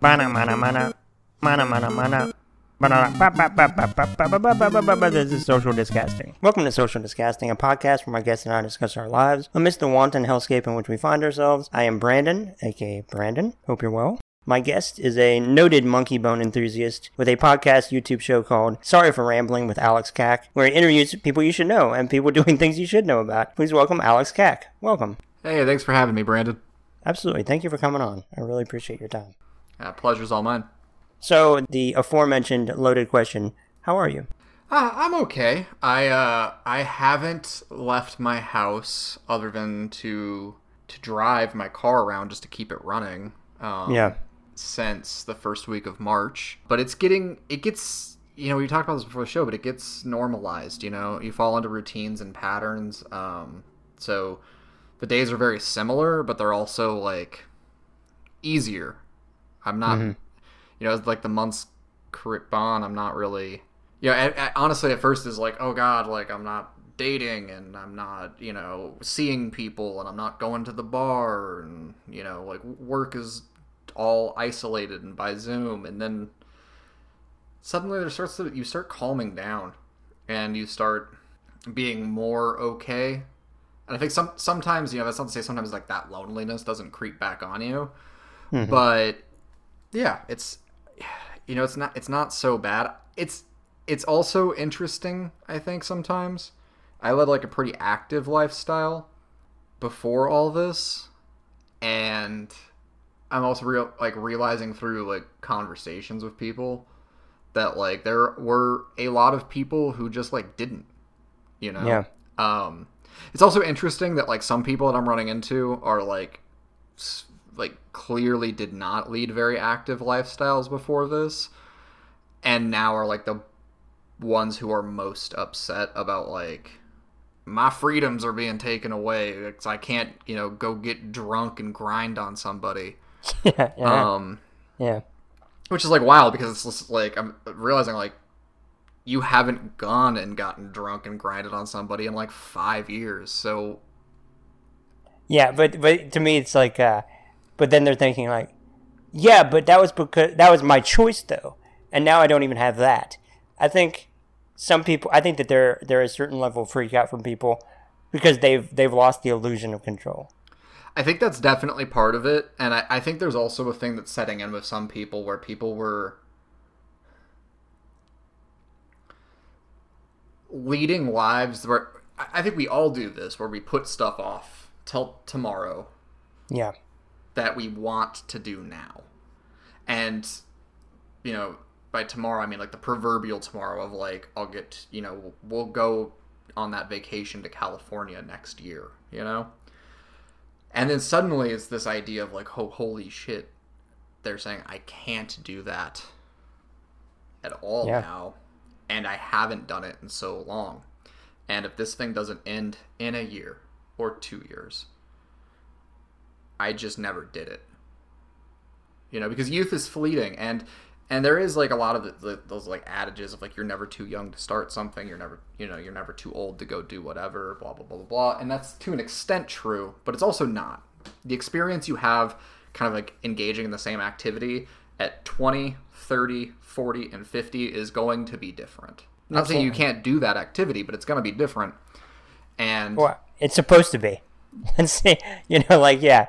Mana mana mana mana mana mana. This is Social Disgusting. Welcome to Social Disgusting, a podcast where my guests and I discuss our lives amidst the wanton hellscape in which we find ourselves. I am Brandon, aka Brandon. Hope you're well. My guest is a noted monkey bone enthusiast with a podcast YouTube show called Sorry for Rambling with Alex Kack, where he interviews people you should know and people doing things you should know about. Please welcome Alex Kack. Welcome. Hey, thanks for having me, Brandon. Absolutely. Thank you for coming on. I really appreciate your time. Pleasure's all mine. So, the aforementioned loaded question, how are you? I'm okay. I haven't left my house other than to drive my car around just to keep it running. Since the first week of March, but it gets, you know, we talked about this before the show, but it gets normalized, you know, you fall into routines and patterns. So the days are very similar, but they're also like easier. I'm not, you know, as like the months creep on, I'm not really, you know, I honestly at first is like, oh God, like I'm not dating and I'm not, you know, seeing people and I'm not going to the bar and, you know, like work is all isolated and by Zoom, and then suddenly you start calming down and you start being more okay. And I think sometimes, you know, that's not to say sometimes like that loneliness doesn't creep back on you, but yeah, it's, you know, it's not so bad. It's also interesting. I think sometimes I led like a pretty active lifestyle before all this, and I'm also realizing through like conversations with people that like there were a lot of people who just like didn't, you know? Yeah. It's also interesting that like some people that I'm running into are like clearly did not lead very active lifestyles before this, and now are like the ones who are most upset about like, my freedoms are being taken away because I can't, you know, go get drunk and grind on somebody. Which is like wild because it's just like I'm realizing like you haven't gone and gotten drunk and grinded on somebody in like 5 years, so yeah. But to me it's like but then they're thinking like, yeah, but that was because that was my choice though, and now I don't even have that. I think that there is a certain level of freak out from people because they've lost the illusion of control. I think that's definitely part of it. And I think there's also a thing that's setting in with some people where people were leading lives where I think we all do this, where we put stuff off till tomorrow. Yeah. That we want to do now. And, you know, by tomorrow, I mean like the proverbial tomorrow of like, I'll get, you know, we'll go on that vacation to California next year, you know? And then suddenly it's this idea of like, oh, holy shit, they're saying I can't do that at all now, and I haven't done it in so long. And if this thing doesn't end in a year or 2 years, I just never did it. You know, because youth is fleeting, and there is like a lot of those like adages of like, you're never too young to start something. You're never too old to go do whatever, blah, blah, blah, blah, blah. And that's to an extent true, but it's also not. The experience you have kind of like engaging in the same activity at 20, 30, 40, and 50 is going to be different. I'm not saying you can't do that activity, but it's going to be different. And well, it's supposed to be. You know, like, yeah,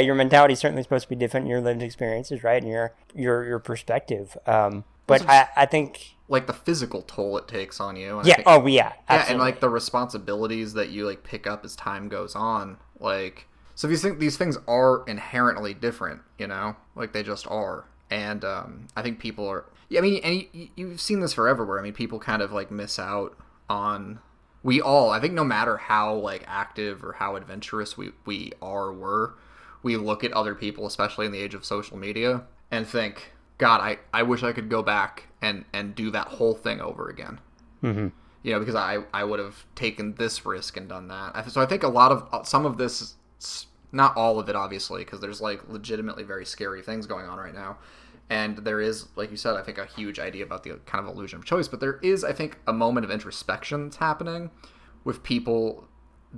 your mentality is certainly supposed to be different. Your lived experiences, right, and your perspective. But I think like the physical toll it takes on you. And yeah. Absolutely. And like the responsibilities that you like pick up as time goes on. Like, so these things are inherently different. You know, like they just are. And I think people are. Yeah, I mean, and you've seen this for everywhere. I mean, people kind of like miss out on. We all, I think, no matter how like active or how adventurous we were. We look at other people, especially in the age of social media, and think, God, I wish I could go back and do that whole thing over again. Mm-hmm. You know, because I would have taken this risk and done that. So I think some of this, not all of it, obviously, because there's like legitimately very scary things going on right now. And there is, like you said, I think a huge idea about the kind of illusion of choice, but there is, I think, a moment of introspection that's happening with people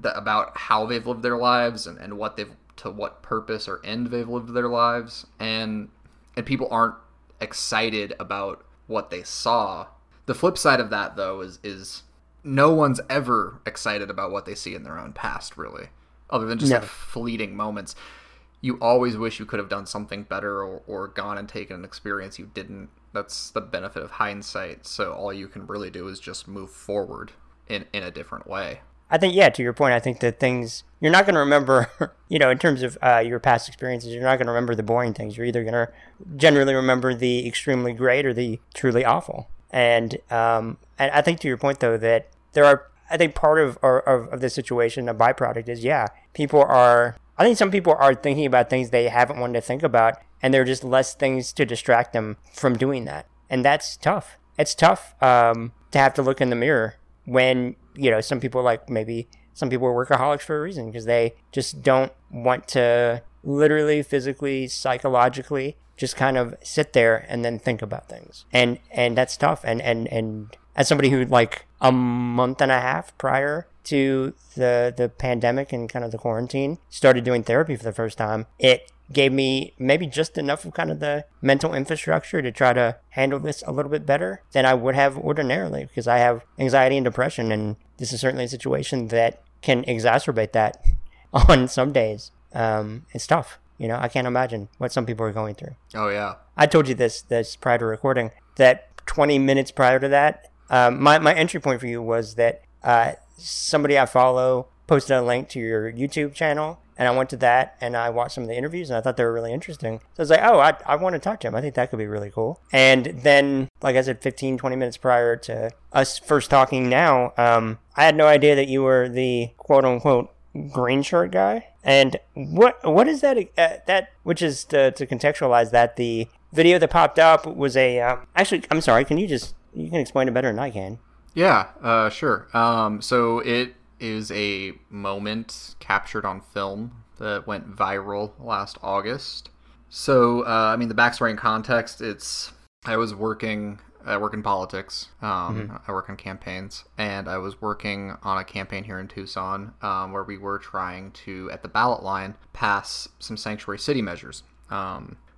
about how they've lived their lives and what they've to what purpose or end they've lived their lives, and and people aren't excited about what they saw. The flip side of that, though, is no one's ever excited about what they see in their own past, really, other than just like fleeting moments. You always wish you could have done something better or gone and taken an experience you didn't. That's the benefit of hindsight. So all you can really do is just move forward in a different way. I think, yeah, to your point, I think that things you're not going to remember, you know, in terms of your past experiences, you're not going to remember the boring things. You're either going to generally remember the extremely great or the truly awful. And I think to your point, though, that there are, I think part of this situation, a byproduct is, yeah, people are, I think some people are thinking about things they haven't wanted to think about, and there are just less things to distract them from doing that. And that's tough. It's tough to have to look in the mirror when, you know, some people like maybe some people are workaholics for a reason because they just don't want to literally, physically, psychologically just kind of sit there and then think about things. And that's tough. And as somebody who like a month and a half prior to the pandemic and kind of the quarantine started doing therapy for the first time, it gave me maybe just enough of kind of the mental infrastructure to try to handle this a little bit better than I would have ordinarily because I have anxiety and depression. And this is certainly a situation that can exacerbate that on some days. It's tough. You know, I can't imagine what some people are going through. Oh, yeah. I told you this prior to recording, that 20 minutes prior to that, my entry point for you was that somebody I follow posted a link to your YouTube channel. And I went to that and I watched some of the interviews and I thought they were really interesting. So I was like, oh, I want to talk to him. I think that could be really cool. And then, like I said, 15, 20 minutes prior to us first talking now, I had no idea that you were the quote unquote green shirt guy. And what is that? That which is to contextualize that the video that popped up was a actually, I'm sorry. Can you just you can explain it better than I can? Yeah, sure. So it is a moment captured on film that went viral last August. So, I mean, the backstory and context, it's, I work in politics, I work on campaigns, and I was working on a campaign here in Tucson where we were trying to, at the ballot line, pass some sanctuary city measures,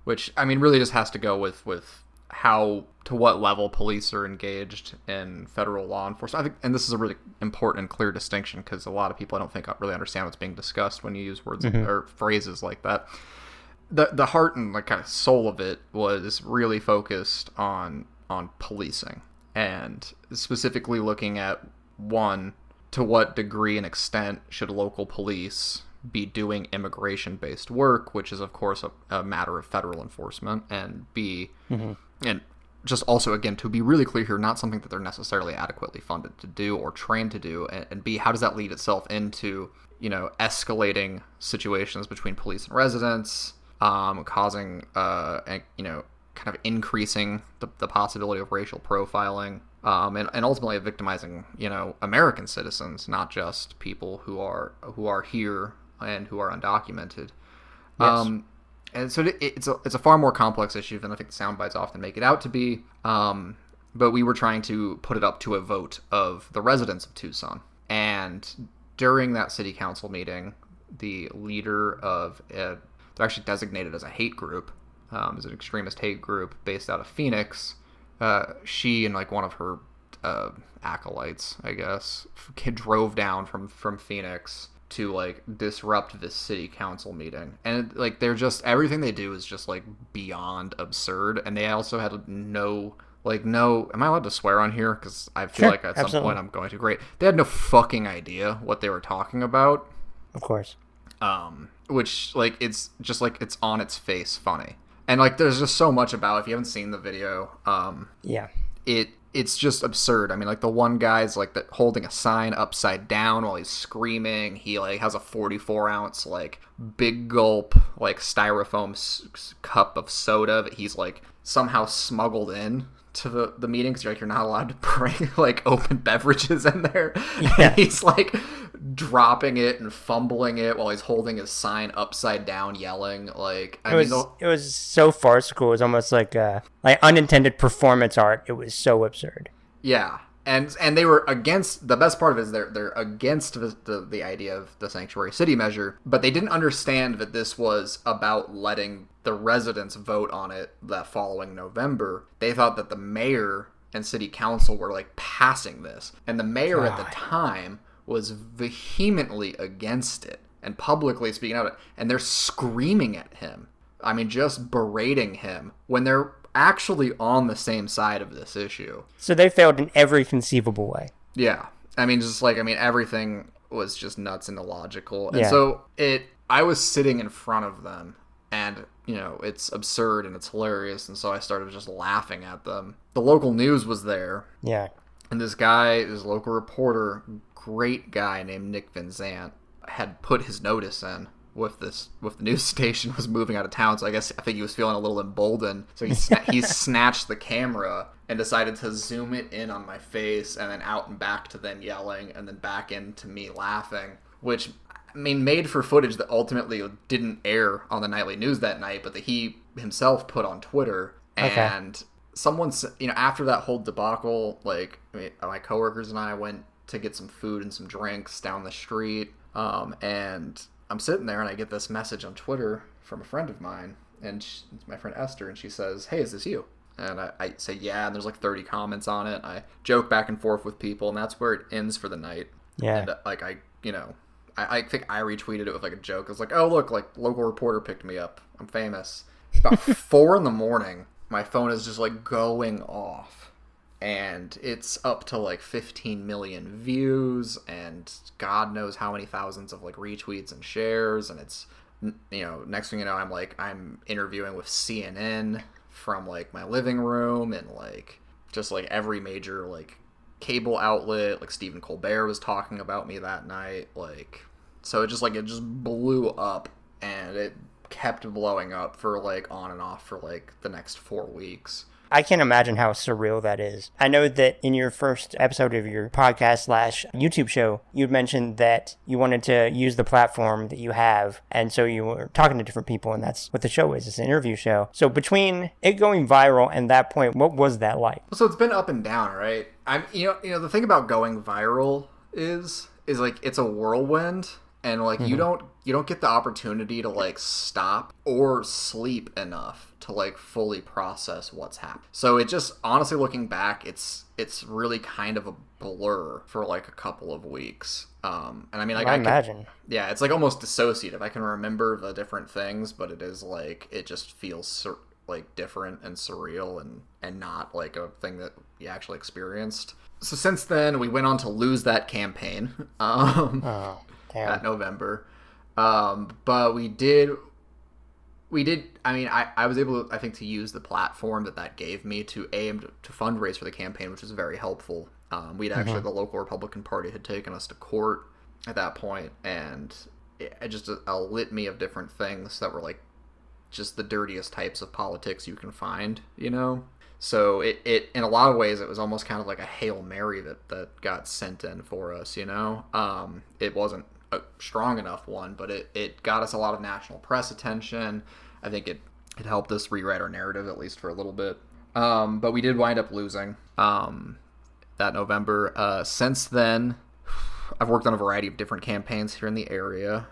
which, I mean, really just has to go with how to what level police are engaged in federal law enforcement. I think, and this is a really important and clear distinction because a lot of people I don't think really understand what's being discussed when you use words or phrases like that. The heart and like kind of soul of it was really focused on policing and specifically looking at one, to what degree and extent should local police be doing immigration-based work, which is of course a matter of federal enforcement, and B, and just also, again, to be really clear here, not something that they're necessarily adequately funded to do or trained to do. And B, how does that lead itself into, you know, escalating situations between police and residents, causing, you know, kind of increasing the possibility of racial profiling, and ultimately victimizing, you know, American citizens, not just people who are here and who are undocumented. Yes. And so it's a far more complex issue than I think the sound bites often make it out to be. But we were trying to put it up to a vote of the residents of Tucson. And during that city council meeting, the leader of it, they're actually designated as a hate group, as an extremist hate group based out of Phoenix. She and like one of her acolytes, I guess, drove down from Phoenix to like disrupt this city council meeting, and like they're just, everything they do is just like beyond absurd. And they also had no am I allowed to swear on here? Because I feel sure, like at absolutely. Some point I'm going to. Great, they had no fucking idea what they were talking about, of course, which like it's just like it's on its face funny. And like there's just so much about, if you haven't seen the video, it's just absurd. I mean, like the one guy's like holding a sign upside down while he's screaming. He like has a 44-ounce like big gulp like styrofoam cup of soda that he's like somehow smuggled in to the meeting because you're like, you're not allowed to bring like open beverages in there. Yeah. And he's like dropping it and fumbling it while he's holding his sign upside down, yelling like. It was so farcical. It was almost like unintended performance art. It was so absurd. Yeah, And they were against, the best part of it is they're against the idea of the sanctuary city measure, but they didn't understand that this was about letting the residents vote on it that following November. They thought that the mayor and city council were like passing this. And the mayor at the time was vehemently against it and publicly speaking out of it. And they're screaming at him. I mean, just berating him when they're actually on the same side of this issue. So they failed in every conceivable way. Yeah. I mean, just like, I mean, everything was just nuts and illogical. And so I was sitting in front of them and, you know, it's absurd and it's hilarious. And so I started just laughing at them. The local news was there. Yeah. And this guy, this local reporter, great guy named Nick Vinzant, had put his notice in with the news station was moving out of town, so I think he was feeling a little emboldened, so he snatched the camera and decided to zoom it in on my face and then out and back to them yelling and then back into me laughing, which, I mean, made for footage that ultimately didn't air on the nightly news that night, but that he himself put on Twitter. And someone's, you know, after that whole debacle, like, I mean, my coworkers and I went to get some food and some drinks down the street, and I'm sitting there and I get this message on Twitter from a friend of mine, and she, my friend Esther, and she says, "Hey, is this you?" And I say, "Yeah," and there's like 30 comments on it. I joke back and forth with people, and that's where it ends for the night. Yeah. And like, I think I retweeted it with like a joke. I was like, "Oh, look, like local reporter picked me up. I'm famous." About 4 a.m, my phone is just like going off. And it's up to like 15 million views and God knows how many thousands of like retweets and shares. And it's, you know, next thing you know, I'm interviewing with CNN from like my living room, and like just like every major like cable outlet, like Stephen Colbert was talking about me that night. Like, so it just blew up, and it kept blowing up for like on and off for like the next 4 weeks. I can't imagine how surreal that is. I know that in your first episode of your podcast / YouTube show, you'd mentioned that you wanted to use the platform that you have, and so you were talking to different people, and that's what the show is. It's an interview show. So between it going viral and that point, what was that like? So it's been up and down, right? I'm, you know, the thing about going viral is like it's a whirlwind, and like you don't get the opportunity to like stop or sleep enough to like fully process what's happened. So it just, honestly, looking back, it's really kind of a blur for like a couple of weeks. And I mean, like, I imagine. It's like almost dissociative. I can remember the different things, but it is like, it just feels like different and surreal and not like a thing that you actually experienced. So since then, we went on to lose that campaign that November. But we did, I mean, I was able to, I think, to use the platform that gave me to aim to fundraise for the campaign, which was very helpful. We'd actually, the local Republican Party had taken us to court at that point, and it just a litany of different things that were like just the dirtiest types of politics you can find, you know? So it in a lot of ways, it was almost kind of like a Hail Mary that got sent in for us, you know? It wasn't a strong enough one, but it got us a lot of national press attention. I think it helped us rewrite our narrative, at least for a little bit. But we did wind up losing that November. Since then, I've worked on a variety of different campaigns here in the area.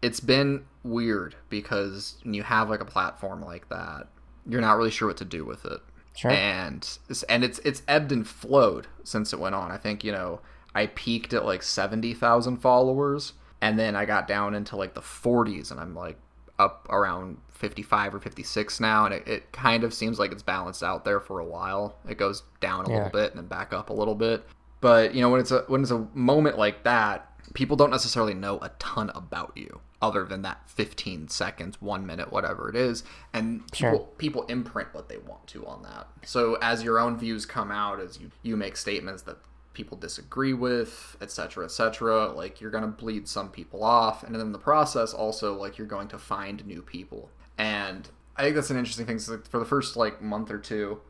It's been weird because when you have like a platform like that, you're not really sure what to do with it. Sure. And it's ebbed and flowed since it went on. I think, you know, I peaked at like 70,000 followers, and then I got down into like the 40s, and I'm like up around 55 or 56 now, and it kind of seems like it's balanced out there for a while. It goes down a little bit and then back up a little bit. But, you know, when it's a moment like that, people don't necessarily know a ton about you other than that 15 seconds, 1 minute, whatever it is, and people imprint what they want to on that. So as your own views come out, as you make statements that people disagree with, etc., etc., like you're going to bleed some people off, and in the process also like you're going to find new people. And I think that's an interesting thing. So for the first like month or two,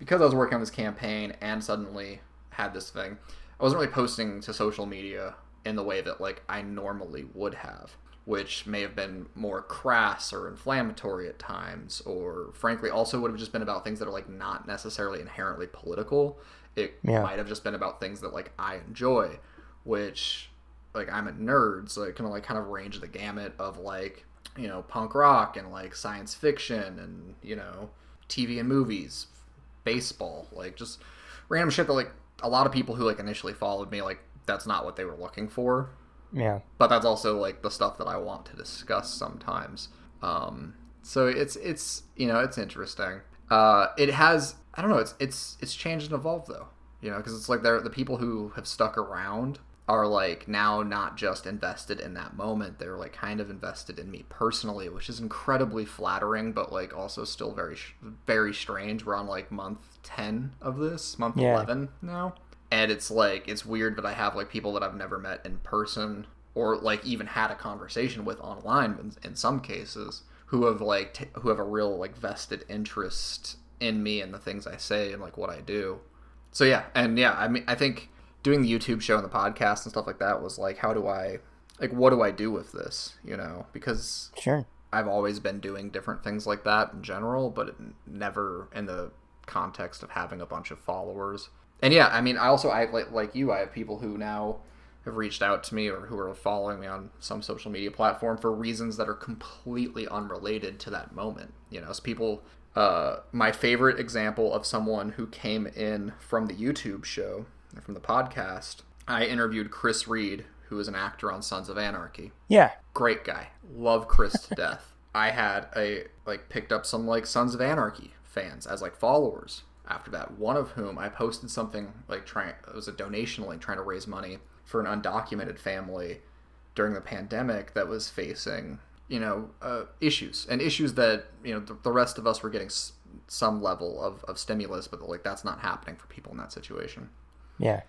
because I was working on this campaign and suddenly had this thing, I wasn't really posting to social media in the way that like I normally would have, which may have been more crass or inflammatory at times, or frankly also would have just been about things that are like not necessarily inherently political. It might have just been about things that like I enjoy, which like I'm a nerd, so it can like kind of range the gamut of like, you know, punk rock and like science fiction and, you know, TV and movies, baseball, like just random shit that like a lot of people who like initially followed me, like that's not what they were looking for. Yeah. But that's also like the stuff that I want to discuss sometimes. So it's you know, it's interesting. It has, I don't know, it's changed and evolved though, you know, because it's like the people who have stuck around are like now not just invested in that moment, they're like kind of invested in me personally, which is incredibly flattering, but like also still very, very strange. We're on like month 10 of this, month 11 now. And it's like, it's weird that I have like people that I've never met in person or like even had a conversation with online in some cases who have like, who have a real like vested interest in me and the things I say and like what I do. So yeah. And yeah, I mean, I think doing the YouTube show and the podcast and stuff like that was like, how do I, like, what do I do with this? You know, because sure, I've always been doing different things like that in general, but never in the context of having a bunch of followers. And yeah, I mean, I also, like you, I have people who now have reached out to me or who are following me on some social media platform for reasons that are completely unrelated to that moment. You know, it's people, my favorite example of someone who came in from the YouTube show, from the podcast, I interviewed Chris Reed, who is an actor on Sons of Anarchy. Yeah. Great guy. Love Chris to death. I had picked up some like Sons of Anarchy fans as like followers. After that, one of whom I posted something like it was a donation link trying to raise money for an undocumented family during the pandemic that was facing, you know, issues that, you know, the rest of us were getting some level of stimulus, but like that's not happening for people in that situation. Yeah.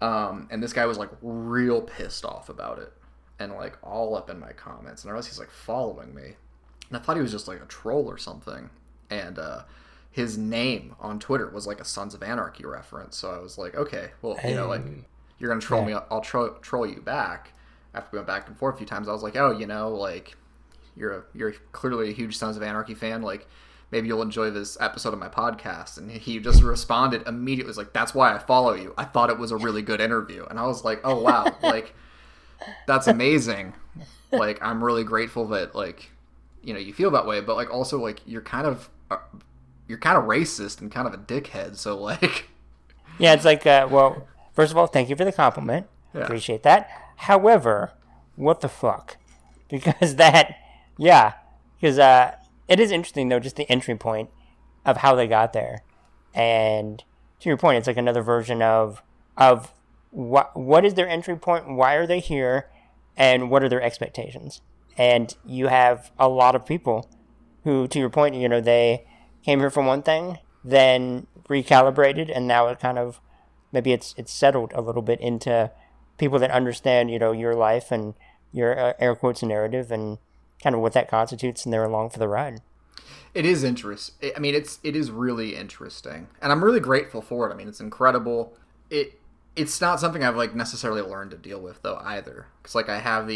And this guy was like real pissed off about it and like all up in my comments. And I realized he's like following me and I thought he was just like a troll or something. And, his name on Twitter was like a Sons of Anarchy reference. So I was like, okay, well, you know, like you're going to troll me. I'll troll you back. After we went back and forth a few times, I was like, oh, you know, like you're clearly a huge Sons of Anarchy fan. Like maybe you'll enjoy this episode of my podcast. And he just responded immediately. It was like, that's why I follow you. I thought it was a really good interview. And I was like, oh wow. Like that's amazing. Like, I'm really grateful that like, you know, you feel that way, but like also like you're kind of racist and kind of a dickhead, so like... Yeah, it's like, well, first of all, thank you for the compliment. Yeah. Appreciate that. However, what the fuck? Because it is interesting, though, just the entry point of how they got there. And to your point, it's like another version of what is their entry point, why are they here, and what are their expectations? And you have a lot of people who, to your point, you know, they... came here for one thing, then recalibrated, and now it kind of maybe it's settled a little bit into people that understand, you know, your life and your air quotes narrative and kind of what that constitutes, and they're along for the ride. It is interesting. I mean, it is really interesting, and I'm really grateful for it. I mean, it's incredible. It's not something I've like necessarily learned to deal with though either, because like I have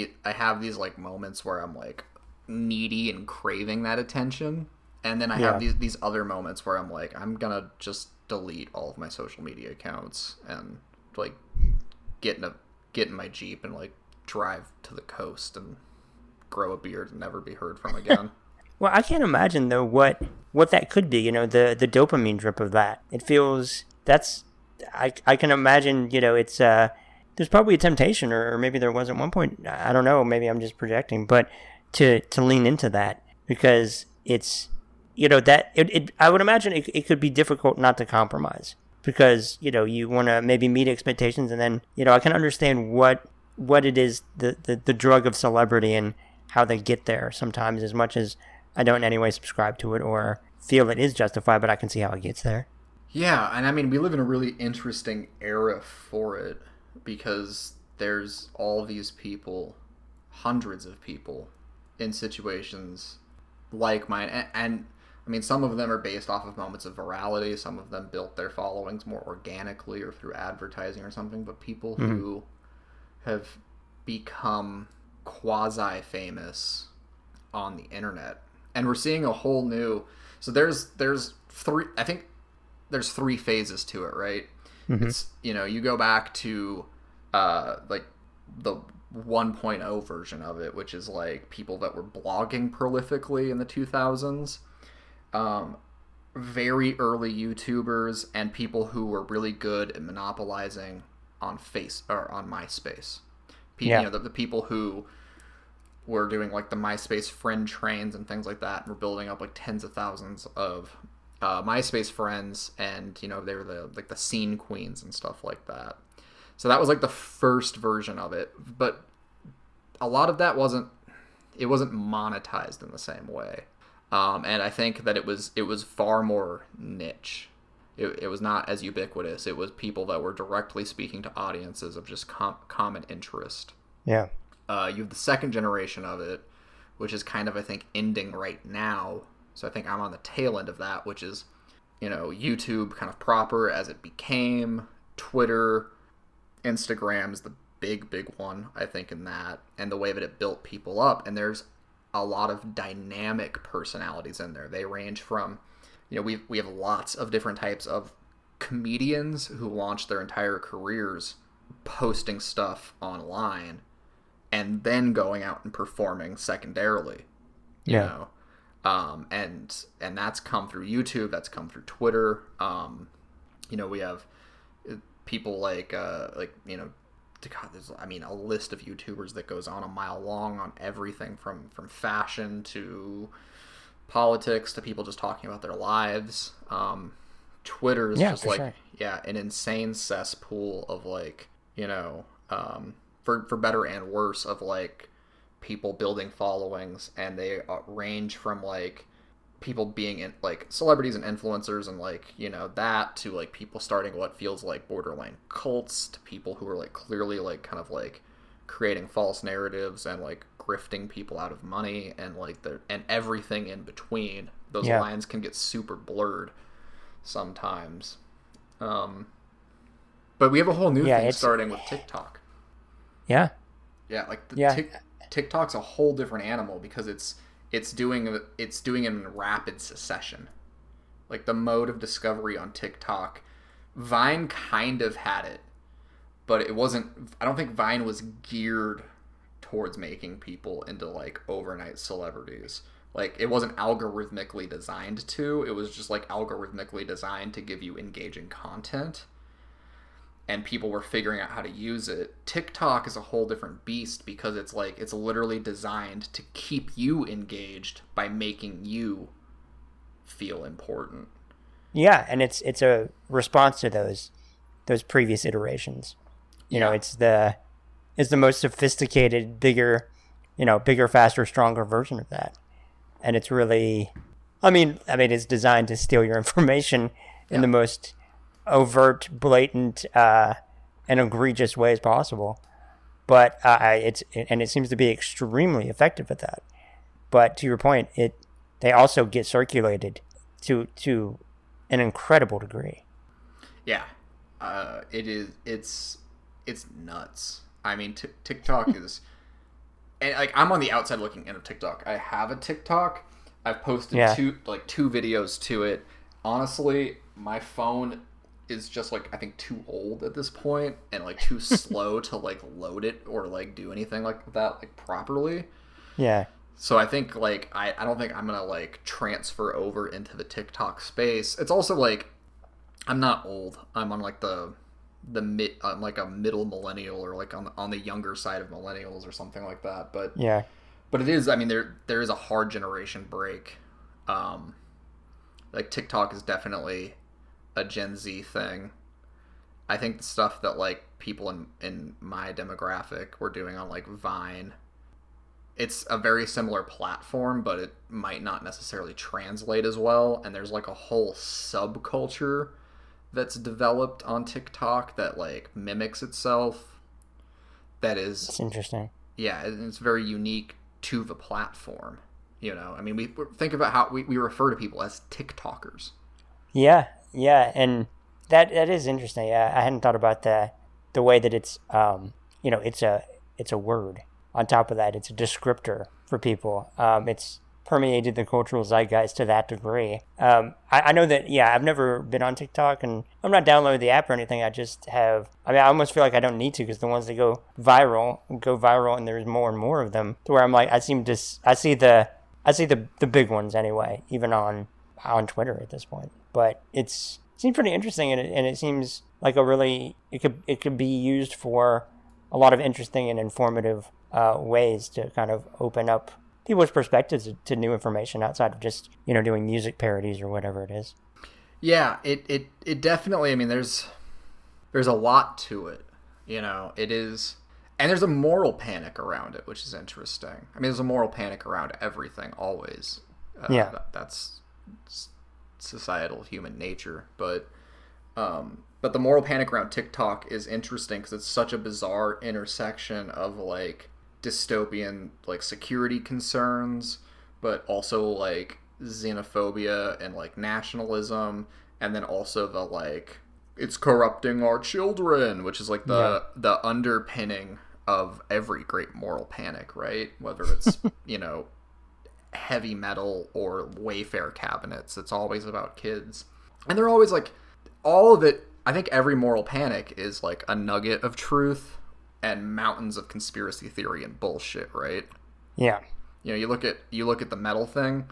these like moments where I'm like needy and craving that attention. And then I have these other moments where I'm like, I'm going to just delete all of my social media accounts and like get in my Jeep and like drive to the coast and grow a beard and never be heard from again. Well, I can't imagine though what that could be, you know, the dopamine drip of that. It feels I can imagine, you know, it's there's probably a temptation or maybe there was at one point, I don't know, maybe I'm just projecting, but to lean into that because it's you know, that it I would imagine it could be difficult not to compromise because, you know, you want to maybe meet expectations and then, you know, I can understand what it is, the drug of celebrity and how they get there sometimes as much as I don't in any way subscribe to it or feel it is justified, but I can see how it gets there. Yeah, and I mean, we live in a really interesting era for it because there's all these people, hundreds of people in situations like mine and I mean, some of them are based off of moments of virality. Some of them built their followings more organically or through advertising or something. But people who have become quasi-famous on the internet. And we're seeing a whole new... So there's three... I think there's three phases to it, right? Mm-hmm. It's, you know, you go back to, like, the 1.0 version of it, which is, like, people that were blogging prolifically in the 2000s. Very early YouTubers and people who were really good at monopolizing on MySpace. You know, the people who were doing, like, the MySpace friend trains and things like that, and were building up, like, tens of thousands of MySpace friends, and, you know, they were the scene queens and stuff like that. So that was, like, the first version of it, but a lot of that wasn't monetized in the same way. And I think that it was far more niche. It was not as ubiquitous. It was people that were directly speaking to audiences of just common interest. Yeah. You have the second generation of it, which is kind of, I think, ending right now. So I think I'm on the tail end of that, which is, you know, YouTube kind of proper as it became. Twitter, Instagram is the big one, I think, in that. And the way that it built people up. And there's a lot of dynamic personalities in there. They range from, you know, we have lots of different types of comedians who launch their entire careers posting stuff online and then going out and performing secondarily, you know? And that's come through YouTube, that's come through Twitter. You know, we have people like, you know, God, there's, I mean, a list of YouTubers that goes on a mile long on everything from fashion to politics to people just talking about their lives. Twitter is just like, sure. An insane cesspool of, like, you know, for better and worse, of, like, people building followings, and they range from, like, people being in, like, celebrities and influencers and, like, you know, that, to, like, people starting what feels like borderline cults, to people who are, like, clearly, like, kind of, like, creating false narratives and, like, grifting people out of money, and, like, and everything in between. Those lines can get super blurred sometimes. But we have a whole new thing starting with TikTok. TikTok's a whole different animal, because it's doing it in rapid succession. Like, the mode of discovery on TikTok, Vine kind of had it, but it wasn't. I don't think Vine was geared towards making people into, like, overnight celebrities. Like, it wasn't algorithmically designed to. It was just, like, algorithmically designed to give you engaging content, and people were figuring out how to use it. TikTok is a whole different beast, because it's, like, it's literally designed to keep you engaged by making you feel important. Yeah, and it's a response to those previous iterations. You know, it's the most sophisticated, bigger, faster, stronger version of that. And it's really, I mean, it's designed to steal your information in the most overt, blatant, and egregious ways possible, but it seems to be extremely effective at that. But to your point, they also get circulated to an incredible degree. It's nuts. I mean, TikTok is, and, like, I'm on the outside looking in of TikTok. I have a TikTok. I've posted two videos to it. Honestly, my phone is just, like, I think too old at this point, and, like, too slow to, like, load it or, like, do anything like that, like, properly. Yeah. So I think, like, I don't think I'm gonna, like, transfer over into the TikTok space. It's also, like, I'm not old. I'm on, like, I'm like a middle millennial, or, like, on the younger side of millennials or something like that. But but it is, I mean, there is a hard generation break. Like, TikTok is definitely a Gen Z thing. I think the stuff that, like, people in my demographic were doing on, like, Vine, it's a very similar platform, but it might not necessarily translate as well. And there's, like, a whole subculture that's developed on TikTok that, like, mimics itself. That is, it's interesting. Yeah, and it's very unique to the platform. You know, I mean, we think about how we refer to people as TikTokers. Yeah, and that is interesting. I hadn't thought about the way that it's, you know, it's a word. on top of that, it's a descriptor for people. It's permeated the cultural zeitgeist to that degree. I know that, yeah, I've never been on TikTok, and I'm not downloading the app or anything. I just have, I mean, I almost feel like I don't need to, because the ones that go viral, and there's more and more of them, to where I'm like, I see the big ones anyway, even on Twitter at this point. But it seems pretty interesting, and it seems like a really, it could be used for a lot of interesting and informative ways to kind of open up people's perspectives to new information outside of just, you know, doing music parodies or whatever it is. Yeah, it definitely, I mean, there's a lot to it, you know. It is, and there's a moral panic around it, which is interesting. I mean, there's a moral panic around everything always. Yeah. That's societal human nature, but the moral panic around TikTok is interesting because it's such a bizarre intersection of, like, dystopian, like, security concerns, but also, like, xenophobia and, like, nationalism, and then also the, like, it's corrupting our children, which is, like, the underpinning of every great moral panic, right? Whether it's, you know, heavy metal or Wayfair cabinets, it's always about kids. And they're always, like, all of it, I think every moral panic is, like, a nugget of truth and mountains of conspiracy theory and bullshit, right? Yeah. You know, you look at the metal thing,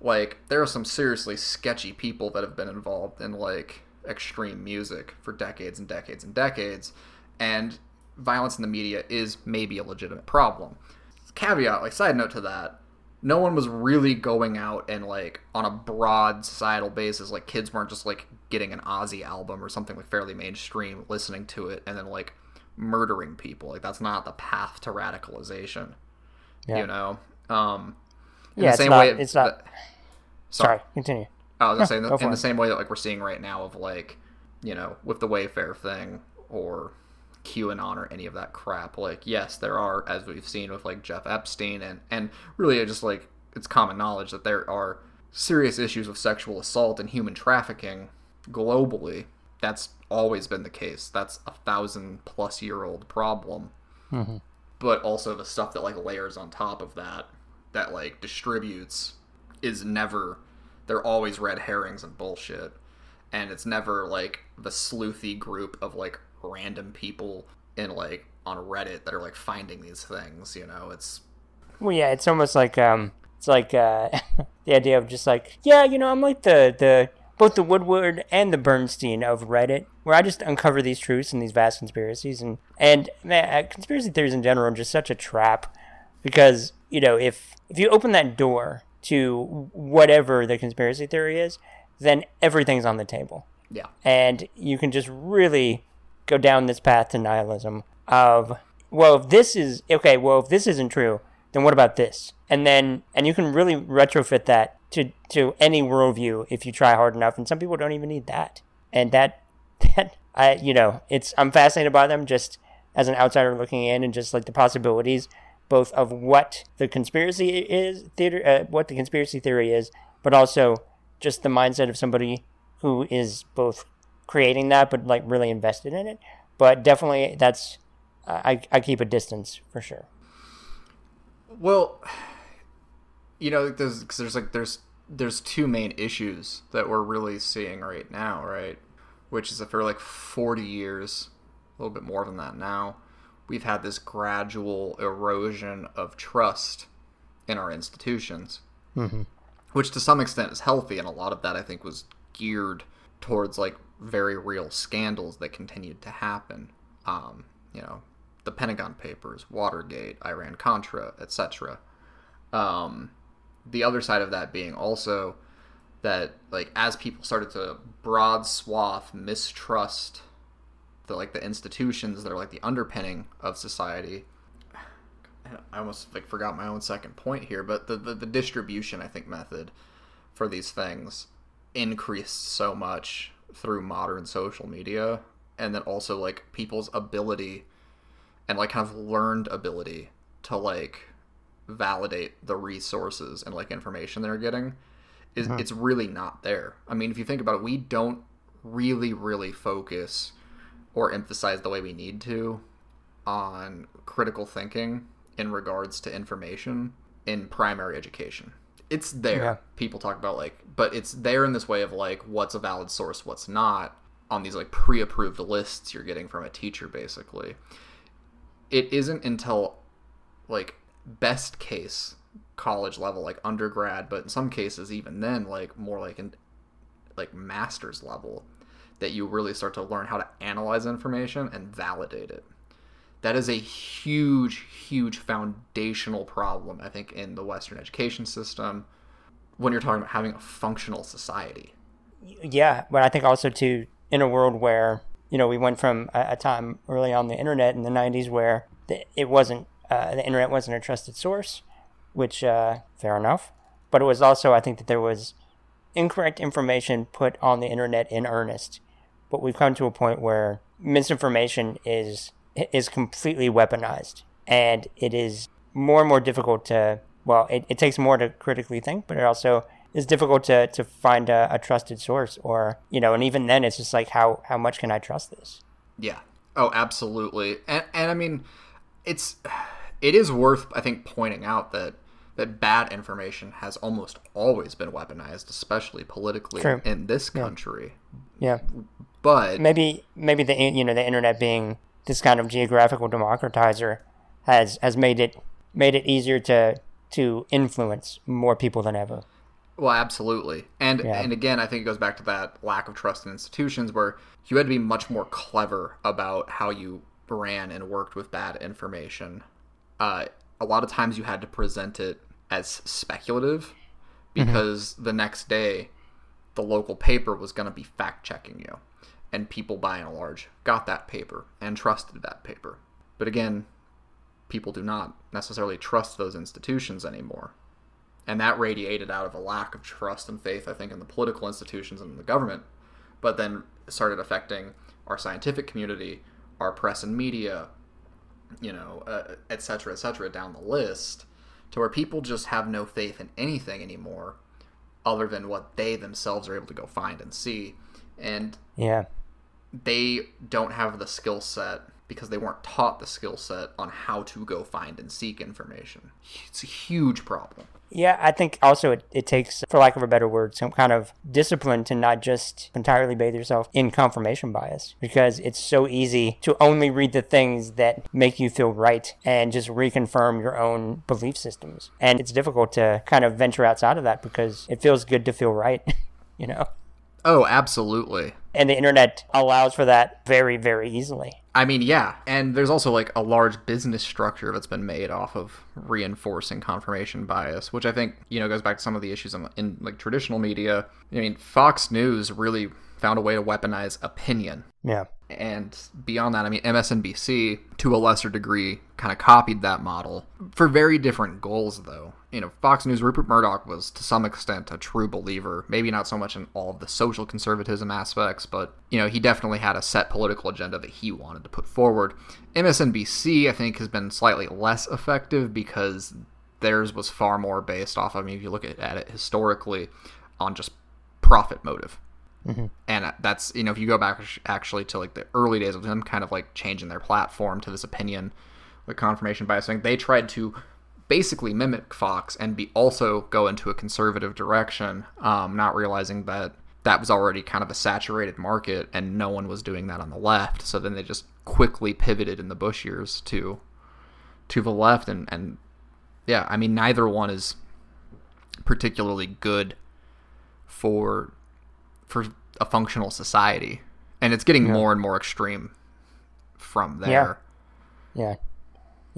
like, there are some seriously sketchy people that have been involved in, like, extreme music for decades and decades and decades, and violence in the media is maybe a legitimate problem. Caveat, like, side note to that, no one was really going out and, like, on a broad societal basis, like, kids weren't just, like, getting an Ozzy album or something, like, fairly mainstream, listening to it, and then, like, murdering people. Like, that's not the path to radicalization. Yeah. You know? Sorry, continue. I was going to say, in the same way that, like, we're seeing right now of, like, you know, with the Wayfair thing or QAnon or any of that crap, like, yes, there are, as we've seen with, like, Jeff Epstein, and really just, like, it's common knowledge that there are serious issues of sexual assault and human trafficking globally. That's always been the case. That's 1,000+ year old problem. Mm-hmm. But also the stuff that, like, layers on top of that like distributes is never, they're always red herrings and bullshit, and it's never, like, the sleuthy group of, like, random people in, like, on Reddit that are, like, finding these things, you know. It's, well, yeah, it's almost like it's like the idea of just, like, yeah, you know, I'm like the both the Woodward and the Bernstein of Reddit, where I just uncover these truths and these vast conspiracies, and man, conspiracy theories in general are just such a trap, because, you know, if you open that door to whatever the conspiracy theory is, then everything's on the table. Yeah, and you can just really go down this path to nihilism of, well, if this isn't true, then what about this? And you can really retrofit that to any worldview if you try hard enough, and some people don't even need that. And that I, you know, it's, I'm fascinated by them just as an outsider looking in, and just, like, the possibilities both of what the conspiracy theory is, but also just the mindset of somebody who is both creating that but, like, really invested in it. But definitely that's, I keep a distance for sure. Well, you know, there's two main issues that we're really seeing right now, right? Which is that for, like, 40 years, a little bit more than that now, we've had this gradual erosion of trust in our institutions, mm-hmm. which to some extent is healthy, and a lot of that, I think, was geared towards, like, very real scandals that continued to happen. You know, the Pentagon Papers, Watergate, Iran-Contra, etc. The other side of that being also that, like, as people started to broad swath mistrust the institutions that are, like, the underpinning of society, I almost, like, forgot my own second point here, but the distribution, I think, method for these things increased so much through modern social media, and then also, like, people's ability and, like, kind of learned ability to, like, validate the resources and, like, information they're getting is It's really not there. I mean, if you think about it, we don't really focus or emphasize the way we need to on critical thinking in regards to information in primary education. It's there. Yeah. People talk about, like, but it's there in this way of, like, what's a valid source, what's not, on these, like, pre-approved lists you're getting from a teacher, basically. It isn't until, like, best case college level, like undergrad, but in some cases even then, like, more like in, like, master's level, that you really start to learn how to analyze information and validate it. That is a huge foundational problem, I think, in the Western education system when you're talking about having a functional society. Yeah, but I think also too, in a world where, you know, we went from a time early on the internet in the 90s where it wasn't the internet wasn't a trusted source, which fair enough, but it was also, I think, that there was incorrect information put on the internet in earnest. But we've come to a point where misinformation is completely weaponized, and it is more and more difficult to, well, it takes more to critically think, but it also is difficult to find a trusted source, or, you know, and even then it's just like, how much can I trust this? Yeah. Oh, absolutely. And I mean, it is worth, I think, pointing out that bad information has almost always been weaponized, especially politically. True. In this country. Yeah. But maybe the, you know, the internet being this kind of geographical democratizer has made it easier to influence more people than ever. Well, absolutely. And yeah. And again, I think it goes back to that lack of trust in institutions, where you had to be much more clever about how you ran and worked with bad information. A lot of times you had to present it as speculative, because the next day the local paper was going to be fact-checking you. And people, by and large, got that paper and trusted that paper. But again, people do not necessarily trust those institutions anymore. And that radiated out of a lack of trust and faith, I think, in the political institutions and in the government, but then started affecting our scientific community, our press and media, you know, et cetera, down the list, to where people just have no faith in anything anymore other than what they themselves are able to go find and see. And yeah, they don't have the skill set, because they weren't taught the skill set on how to go find and seek information. It's a huge problem. Yeah, I think also it takes, for lack of a better word, some kind of discipline to not just entirely bathe yourself in confirmation bias, because it's so easy to only read the things that make you feel right and just reconfirm your own belief systems. And it's difficult to kind of venture outside of that, because it feels good to feel right, you know? Oh, absolutely. And the internet allows for that very, very easily. I mean, yeah. And there's also, like, a large business structure that's been made off of reinforcing confirmation bias, which I think, you know, goes back to some of the issues in like, traditional media. I mean, Fox News really found a way to weaponize opinion. Yeah. And beyond that, I mean, MSNBC, to a lesser degree, kind of copied that model for very different goals, though. You know, Fox News, Rupert Murdoch was, to some extent, a true believer. Maybe not so much in all of the social conservatism aspects, but, you know, he definitely had a set political agenda that he wanted to put forward. MSNBC, I think, has been slightly less effective, because theirs was far more based off, I mean, if you look at it historically, on just profit motive. Mm-hmm. And that's, you know, if you go back actually to, like, the early days of them kind of, like, changing their platform to this opinion, like, confirmation bias thing, they tried to basically mimic Fox and be also go into a conservative direction, not realizing that that was already kind of a saturated market and no one was doing that on the left. So then they just quickly pivoted in the Bush years to the left. And yeah, I mean, neither one is particularly good for a functional society, and it's getting more and more extreme from there.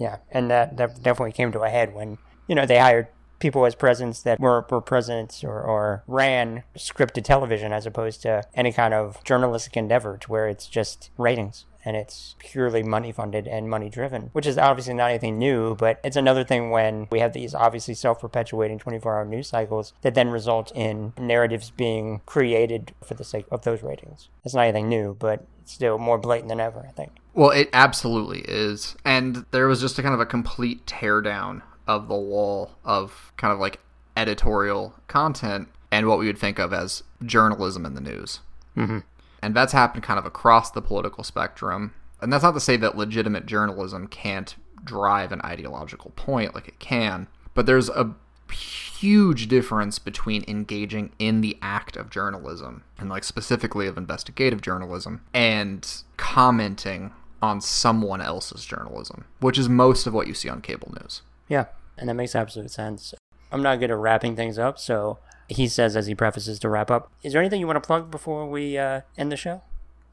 Yeah. And that definitely came to a head when, you know, they hired people as presidents that were presidents or ran scripted television, as opposed to any kind of journalistic endeavor, to where it's just ratings and it's purely money funded and money driven, which is obviously not anything new. But it's another thing when we have these obviously self-perpetuating 24-hour news cycles that then result in narratives being created for the sake of those ratings. That's not anything new, but it's still more blatant than ever, I think. Well, it absolutely is. And there was just a kind of a complete teardown of the wall of kind of like editorial content and what we would think of as journalism in the news. Mm-hmm. And that's happened kind of across the political spectrum. And that's not to say that legitimate journalism can't drive an ideological point like it can. But there's a huge difference between engaging in the act of journalism, and like specifically of investigative journalism, and commenting on someone else's journalism, which is most of what you see on cable news. Yeah, and that makes absolute sense. I'm not good at wrapping things up, so he says as he prefaces to wrap up, is there anything you want to plug before we end the show?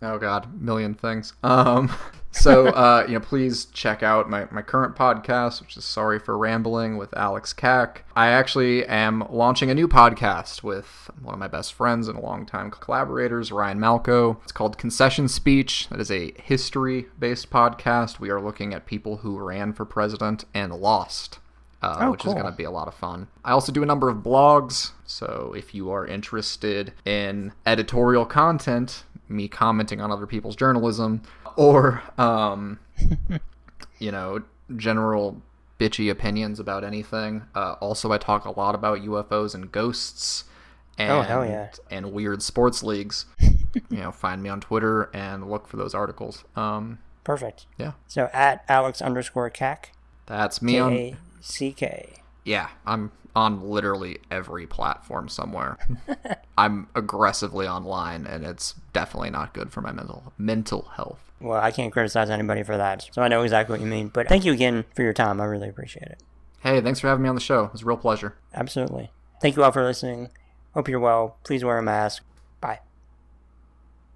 Oh God, million things. So, please check out my current podcast, which is Sorry for Rambling with Alex Kack. I actually am launching a new podcast with one of my best friends and longtime collaborators, Ryan Malco. It's called Concession Speech. That is a history-based podcast. We are looking at people who ran for president and lost. Which is going to be a lot of fun. I also do a number of blogs, so if you are interested in editorial content, me commenting on other people's journalism, or, general bitchy opinions about anything. Also, I talk a lot about UFOs and ghosts and, and weird sports leagues. Find me on Twitter and look for those articles. Perfect. Yeah. So at Alex_Kack. That's me on... CK. Yeah, I'm on literally every platform somewhere. I'm aggressively online, and it's definitely not good for my mental health. Well, I can't criticize anybody for that, so I know exactly what you mean. But thank you again for your time. I really appreciate it. Hey, thanks for having me on the show. It was a real pleasure. Absolutely. Thank you all for listening. Hope you're well. Please wear a mask.